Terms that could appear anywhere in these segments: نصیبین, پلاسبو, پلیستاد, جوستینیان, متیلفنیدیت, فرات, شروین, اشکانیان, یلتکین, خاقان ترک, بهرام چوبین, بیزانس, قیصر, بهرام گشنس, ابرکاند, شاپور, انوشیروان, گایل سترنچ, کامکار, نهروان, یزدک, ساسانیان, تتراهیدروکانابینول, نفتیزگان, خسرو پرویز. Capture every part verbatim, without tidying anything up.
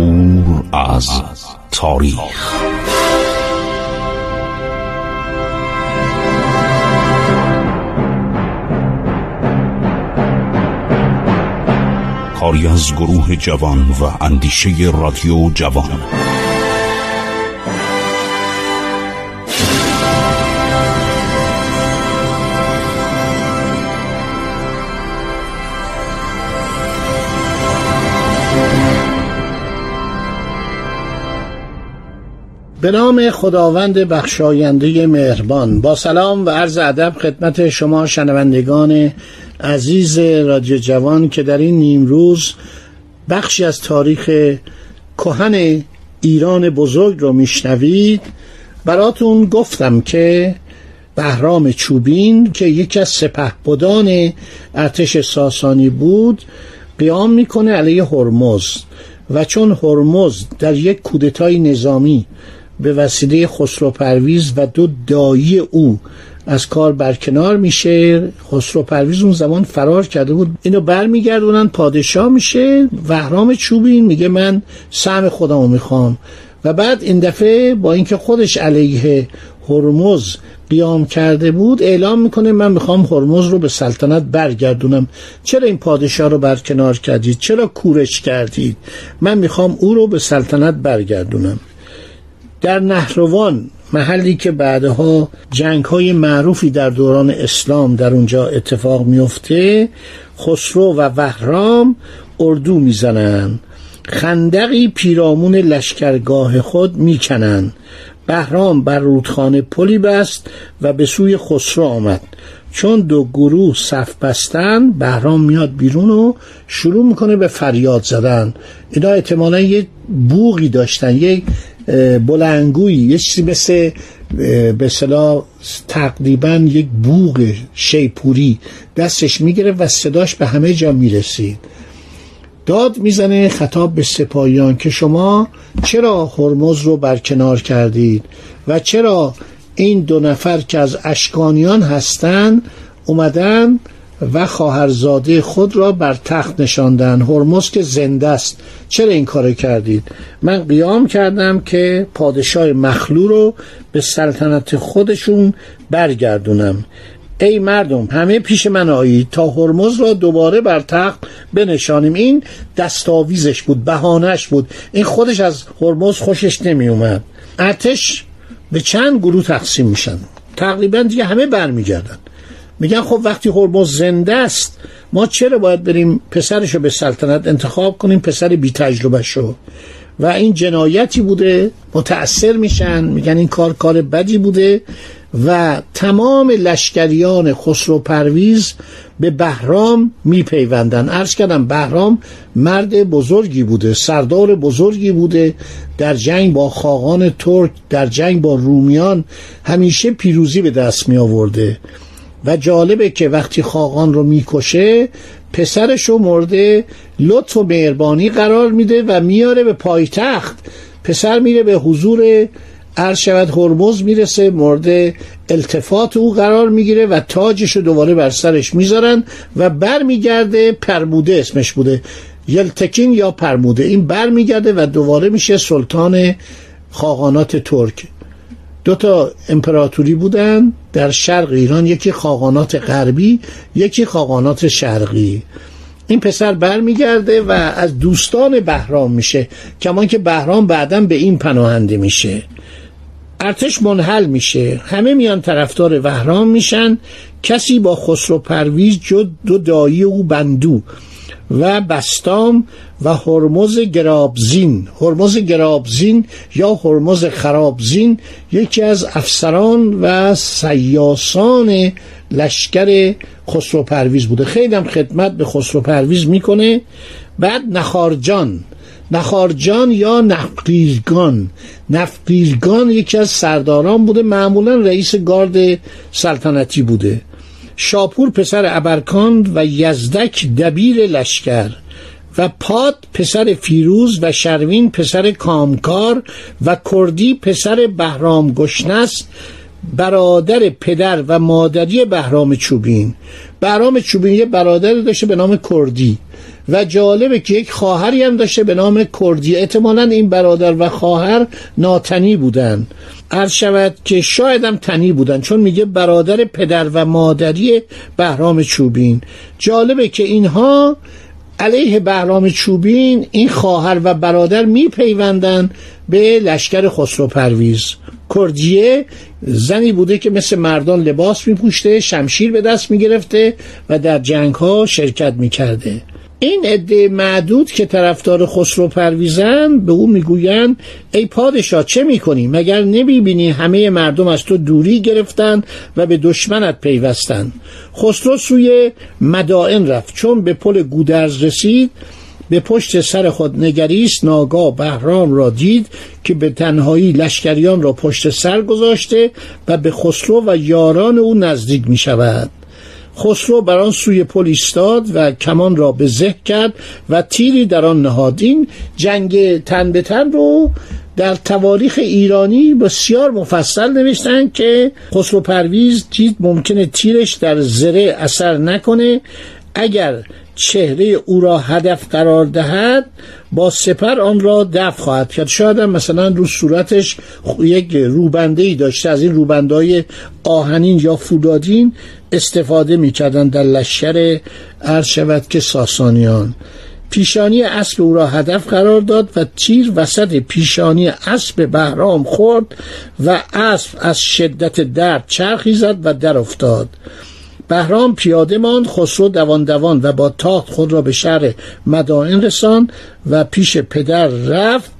عبور از تاریخ. کاری از گروه جوان و اندیشه رادیو جوان. به نام خداوند بخشاینده مهربان. با سلام و عرض ادب خدمت شما شنوندگان عزیز رادیو جوان که در این نیم روز بخشی از تاریخ کهن ایران بزرگ رو میشنوید. براتون گفتم که بهرام چوبین که یکی از سپهبدان ارتش ساسانی بود قیام میکنه علیه هرمز و چون هرمز در یک کودتای نظامی به وسیله خسرو پرویز و دو دایی او از کار برکنار میشه، خسرو پرویز اون زمان فرار کرده بود، اینو برمیگردونن پادشاه میشه. بهرام چوبین میگه من سهم خودمو میخوام و بعد این دفعه با اینکه خودش علیه هرمز قیام کرده بود اعلام میکنه من میخوام هرمز رو به سلطنت برگردونم. چرا این پادشاه رو برکنار کردید؟ چرا کورش کردید؟ من میخوام او رو به سلطنت برگردونم. در نهروان، محلی که بعدها جنگ‌های معروفی در دوران اسلام در اونجا اتفاق میفته، خسرو و بهرام اردو میزنن، خندقی پیرامون لشکرگاه خود میکنن. بهرام بر رودخانه پلی بست و به سوی خسرو آمد. چون دو گروه صف بستن، بهرام میاد بیرون و شروع میکنه به فریاد زدن. اینا احتمالاً یه بوقی داشتن، یک بلنگوی، یه چیزی مثل به اصطلاح تقریبا یک بوق شیپوری دستش میگیره و صداش به همه جا میرسید. داد میزنه خطاب به سپاهیان که شما چرا هرمز رو برکنار کردید و چرا این دو نفر که از اشکانیان هستند اومدن و خواهرزاده خود را بر تخت نشاندن، هرمز که زنده است، چرا این کار کردید؟ من قیام کردم که پادشاه مخلوع رو به سلطنت خودشون برگردونم. ای مردم همه پیش من آیید تا هرمز را دوباره بر تخت بنشانیم. این دستاویزش بود، بهانه‌اش بود، این خودش از هرمز خوشش نمی اومد. ارتش به چند گروه تقسیم میشن، تقریبا دیگه همه برمیگردن، میگن خب وقتی هرمز زنده است ما چرا باید بریم پسرشو به سلطنت انتخاب کنیم، پسر بی تجربه شو و این جنایتی بوده. متأثر میشن، میگن این کار کار بدی بوده و تمام لشکریان خسرو پرویز به بهرام میپیوندن. عرض کردم بهرام مرد بزرگی بوده، سردار بزرگی بوده، در جنگ با خاقان ترک، در جنگ با رومیان همیشه پیروزی به دست می آورده و جالبه که وقتی خاقان رو میکشه پسرشو مورد لطف و مهربانی قرار میده و میاره به پایتخت. پسر میره به حضور عرشوت هرمز میرسه، مورد التفات او قرار میگیره و تاجشو دوباره بر سرش میذارن و برمیگرده. پرموده اسمش بوده، یلتکین یا پرموده. این برمیگرده و دوباره میشه سلطان خاقانات ترک. دو تا امپراتوری بودن در شرق ایران، یکی خاقانات غربی، یکی خاقانات شرقی. این پسر برمیگرده و از دوستان بهرام میشه، کمان که بهرام بعداً به این پناهنده میشه. ارتش منحل میشه، همه میان طرفدار بهرام میشن. کسی با خسرو پرویز جد دو دایی او بندو و بستام و هرمز گرابزین. هرمز گرابزین یا هرمز خرابزین یکی از افسران و سیاسان لشکر خسرو پرویز بوده، خیلی هم خدمت به خسرو پرویز میکنه. بعد نخارجان، نخارجان یا نفتیزگان. نفتیزگان یکی از سرداران بوده، معمولا رئیس گارد سلطنتی بوده. شاپور پسر ابرکاند و یزدک دبیر لشکر و پاد پسر فیروز و شروین پسر کامکار و کردی پسر بهرام گشنس، برادر پدر و مادری بهرام چوبین. بهرام چوبین یه برادر داشته به نام کردی و جالبه که یک خواهری هم داشته به نام کردی. احتمالاً این برادر و خواهر ناتنی بودن، عرض شود که شاید هم تنی بودن، چون میگه برادر پدر و مادری بهرام چوبین. جالبه که اینها علیه بهرام چوبین، این خواهر و برادر، میپیوندن به لشکر خسرو پرویز. کردیه زنی بوده که مثل مردان لباس میپوشته، شمشیر به دست میگرفته و در جنگ ها شرکت میکرده. این عده معدود که طرفدار خسرو پرویزن به او میگویند ای پادشاه چه میکنی؟ مگر نمیبینی همه مردم از تو دوری گرفتن و به دشمنت پیوستن؟ خسرو سوی مدائن رفت. چون به پل گودرز رسید، به پشت سر خود نگریست، ناگاه بهرام را دید که به تنهایی لشکریان را پشت سر گذاشته و به خسرو و یاران او نزدیک میشود. خسرو بر آن سوی پلیستاد و کمان را به زه کرد و تیری در آن نهاد. این جنگ تن به تن رو در تواریخ ایرانی بسیار مفصل نوشتن که خسرو پرویز دید ممکنه تیرش در زره اثر نکنه، اگر چهره او را هدف قرار دهد با سپر آن را دفع خواهد کرد. شاید هم مثلا رو صورتش یک روبنده‌ای داشته، از این روبنده‌های آهنین یا فولادین استفاده می‌کردند در لشکر عرشوت که ساسانیان. پیشانی اسب او را هدف قرار داد و تیر وسط پیشانی اسب بهرام خورد و اسب از شدت درد چرخی زد و در افتاد. بهرام پیاده ماند، خسرو دوان دوان و با تاخت خود را به شهر مدائن رساند و پیش پدر رفت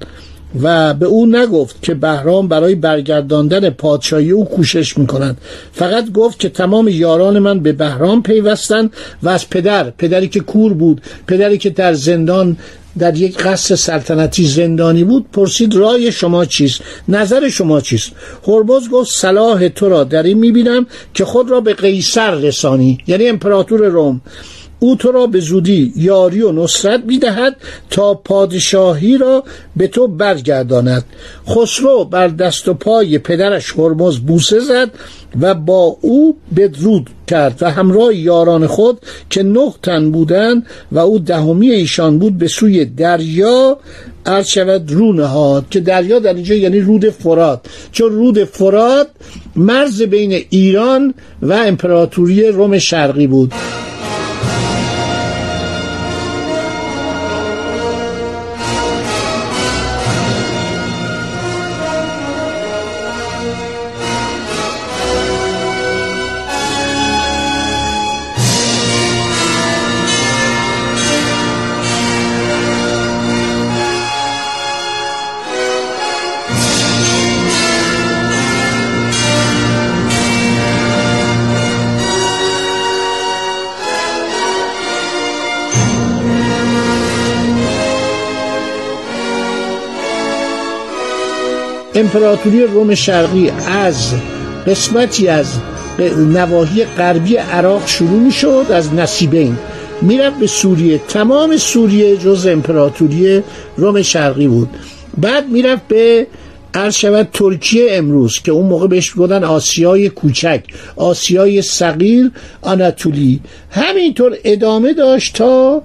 و به او نگفت که بهرام برای برگرداندن پادشاهی او کوشش می‌کند، فقط گفت که تمام یاران من به بهرام پیوستند و از پدر، پدری که کور بود، پدری که در زندان در یک قصر سلطنتی زندانی بود، پرسید رای شما چیست؟ نظر شما چیست؟ هرمز گفت صلاح تو را در این می‌بینم که خود را به قیصر رسانی، یعنی امپراتور روم. او تو را به زودی یاری و نصرت می‌دهد تا پادشاهی را به تو برگرداند. خسرو بر دست و پای پدرش هرمز بوسه زد و با او بدرود کرد و همراه یاران خود که نه تن بودند و او دهمی ایشان بود به سوی دریا عرشوت رو نهاد، که دریا در اینجا یعنی رود فرات، چون رود فرات مرز بین ایران و امپراتوری روم شرقی بود. امپراتوری روم شرقی از قسمتی از نواحی غربی عراق شروع می شد، از نصیبین می رفت به سوریه، تمام سوریه جز امپراتوری روم شرقی بود. بعد می رفت به عرشوت ترکیه امروز که اون موقع بهش بودن آسیای کوچک، آسیای صغیر، آناتولی. همینطور ادامه داشت تا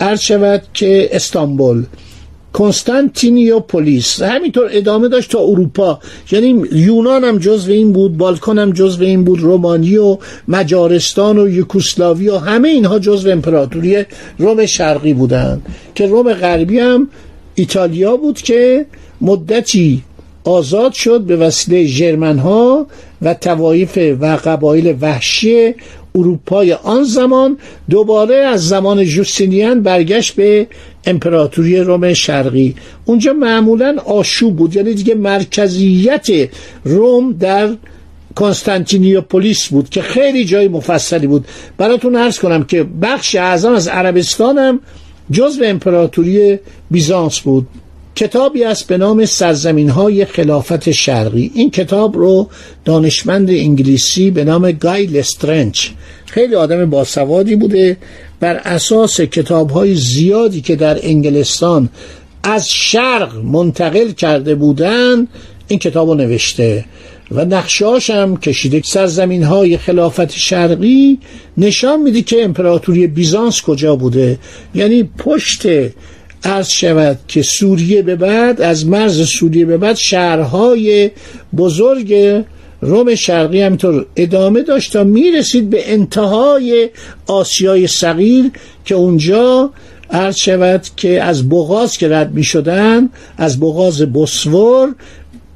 عرشوت که استانبول، کنستانتینیوپولیس. همینطور ادامه داشت تا اروپا، یعنی یونان هم جزو این بود، بالکان هم جزو این بود، رومانی و مجارستان و یوگسلاوی و همه اینها جزو امپراتوری روم شرقی بودند. که روم غربی هم ایتالیا بود که مدتی آزاد شد به وسیله ژرمن‌ها و طوایف و قبایل وحشی اروپای آن زمان. دوباره از زمان جوستینیان برگشت به امپراتوری روم شرقی. اونجا معمولا آشوب بود، یعنی دیگه مرکزیت روم در کنستانتینیوپولیس بود که خیلی جای مفصلی بود. براتون عرض کنم که بخش اعظم از عربستان هم جزء امپراتوری بیزانس بود. کتابی است به نام سرزمین‌های خلافت شرقی. این کتاب رو دانشمند انگلیسی به نام گایل سترنچ، خیلی آدم باسوادی بوده، بر اساس کتاب‌های زیادی که در انگلستان از شرق منتقل کرده بودند این کتاب رو نوشته و نقشه‌اش هم کشیده. سرزمین‌های خلافت شرقی نشان میده که امپراتوری بیزانس کجا بوده، یعنی پشت عرض شود که سوریه به بعد، از مرز سوریه به بعد شهرهای بزرگ روم شرقی همینطور ادامه داشت تا میرسید به انتهای آسیای صغیر که اونجا عرض شود که از بوغاز که رد میشدن، از بوغاز بوسفور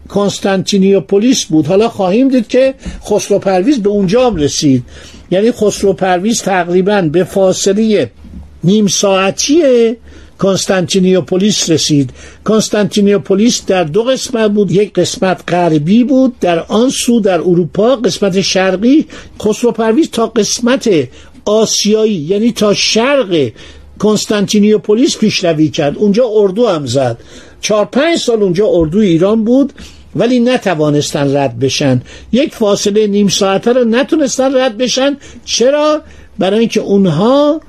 کنستانتینیوپولیس بود. حالا خواهیم دید که خسرو پرویز به اونجا هم رسید، یعنی خسرو پرویز تقریبا به فاصله نیم ساعتی کنستانتینیوپولیس رسید. کنستانتینیوپولیس در دو قسمت بود، یک قسمت غربی بود در آن سو در اروپا، قسمت شرقی. خسرو پرویز تا قسمت آسیایی یعنی تا شرق کنستانتینیوپولیس پیشروی کرد، اونجا اردو هم زد. چهار پنج سال اونجا اردو ایران بود ولی نتوانستن رد بشن، یک فاصله نیم ساعته رو نتونستن رد بشن. چرا؟ برای اینکه اونها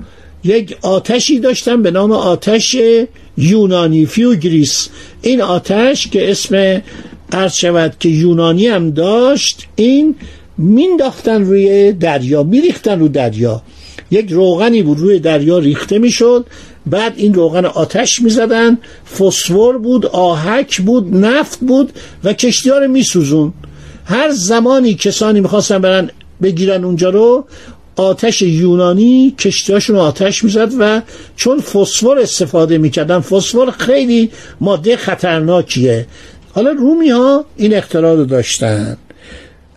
یک آتشی داشتن به نام آتش یونانی، فیو گریس. این آتش که اسم عرض شود که یونانی هم داشت، این مینداختن روی دریا، میریختن روی دریا. یک روغنی بود روی دریا ریخته میشد، بعد این روغن آتش میزدن، فسفر بود، آهک بود، نفت بود و کشتی ها رو میسوزون. هر زمانی کسانی میخواستن برن بگیرن اونجا رو، آتش یونانی کشتیاشون آتش میزد و چون فسفر استفاده میکردن، فسفر خیلی ماده خطرناکیه. حالا رومی ها این اختراع رو داشتن.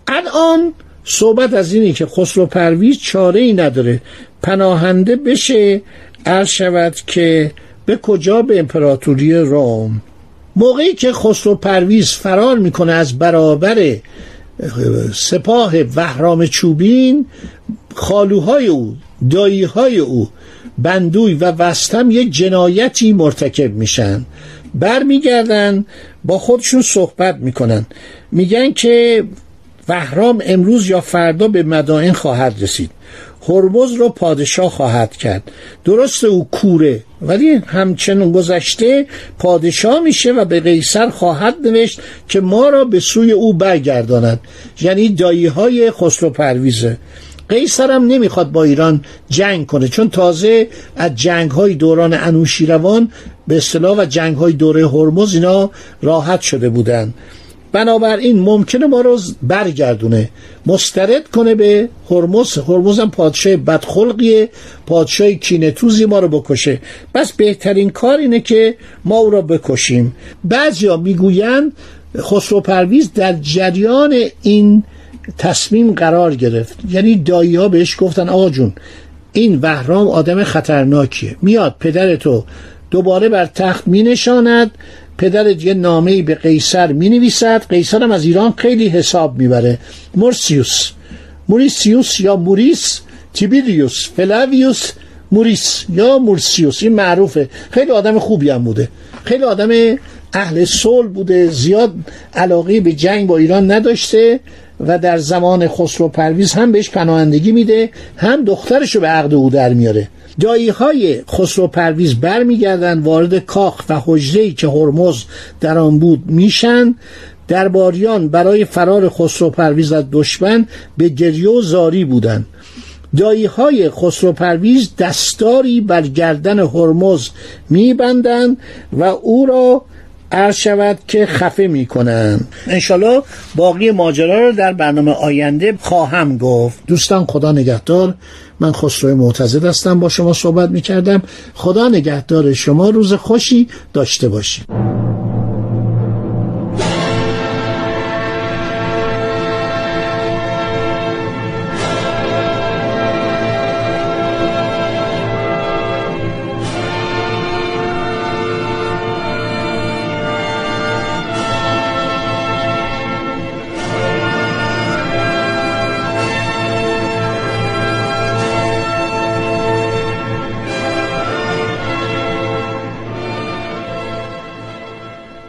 الان صحبت از اینه که خسرو پرویز چاره ای نداره پناهنده بشه، عرض شود که به کجا؟ به امپراتوری روم. موقعی که خسرو پرویز فرار میکنه از برابر سپاه بهرام چوبین، خالوهای او، داییهای او، بندوی و وستم یک جنایتی مرتکب میشن. بر میگردن با خودشون صحبت میکنن، میگن که بهرام امروز یا فردا به مدائن خواهد رسید، هرمز رو پادشاه خواهد کرد. درسته او کوره ولی همچنان گذشته پادشاه میشه و به قیصر خواهد نوشت که ما را به سوی او برگرداند، یعنی داییهای خسرو پرویزه. قیصر هم نمیخواد با ایران جنگ کنه چون تازه از جنگ‌های دوران انوشیروان به اصطلاح و جنگ‌های دوره هرمز اینا راحت شده بودن. بنابراین ممکنه ما رو برگردونه، مسترد کنه به هرمز. هرمز هم پادشاه بدخلقیه، پادشاه کینه‌توزی، ما رو بکشه. بس بهترین کار اینه که ما او را بکشیم. بعضیا میگوین خسرو پرویز در جریان این تصمیم قرار گرفت، یعنی دایی‌ها بهش گفتن آقا جون این بهرام آدم خطرناکیه، میاد پدرتو دوباره بر تخت می نشاند، پدرت یه نامه‌ای به قیصر می نویسد، قیصر هم از ایران خیلی حساب می بره. مورسیوس مورسیوس یا موریس، تیبریوس، فلاویوس، موریس یا مورسیوس، این معروفه. خیلی آدم خوبی هم بوده، خیلی آدم اهل صلح بوده، زیاد علاقه به جنگ با ایران نداشته و در زمان خسرو پرویز هم بهش پناهندگی میده، هم دخترشو به عقد او در میاره. دایی‌های خسرو پرویز برمیگردن، وارد کاخ و حجره‌ای که هرمز در آن بود میشن. درباریان برای فرار خسرو پرویز از دشمن به گریه و زاری بودند. دایی‌های خسرو پرویز دستاری بر گردن هرمز میبندند و او را عرض شود که خفه میکنن. انشالله باقی ماجرا رو در برنامه آینده خواهم گفت. دوستان خدا نگهدار. من خسرو معتزد هستم، با شما صحبت میکردم. خدا نگهدار شما، روز خوشی داشته باشید.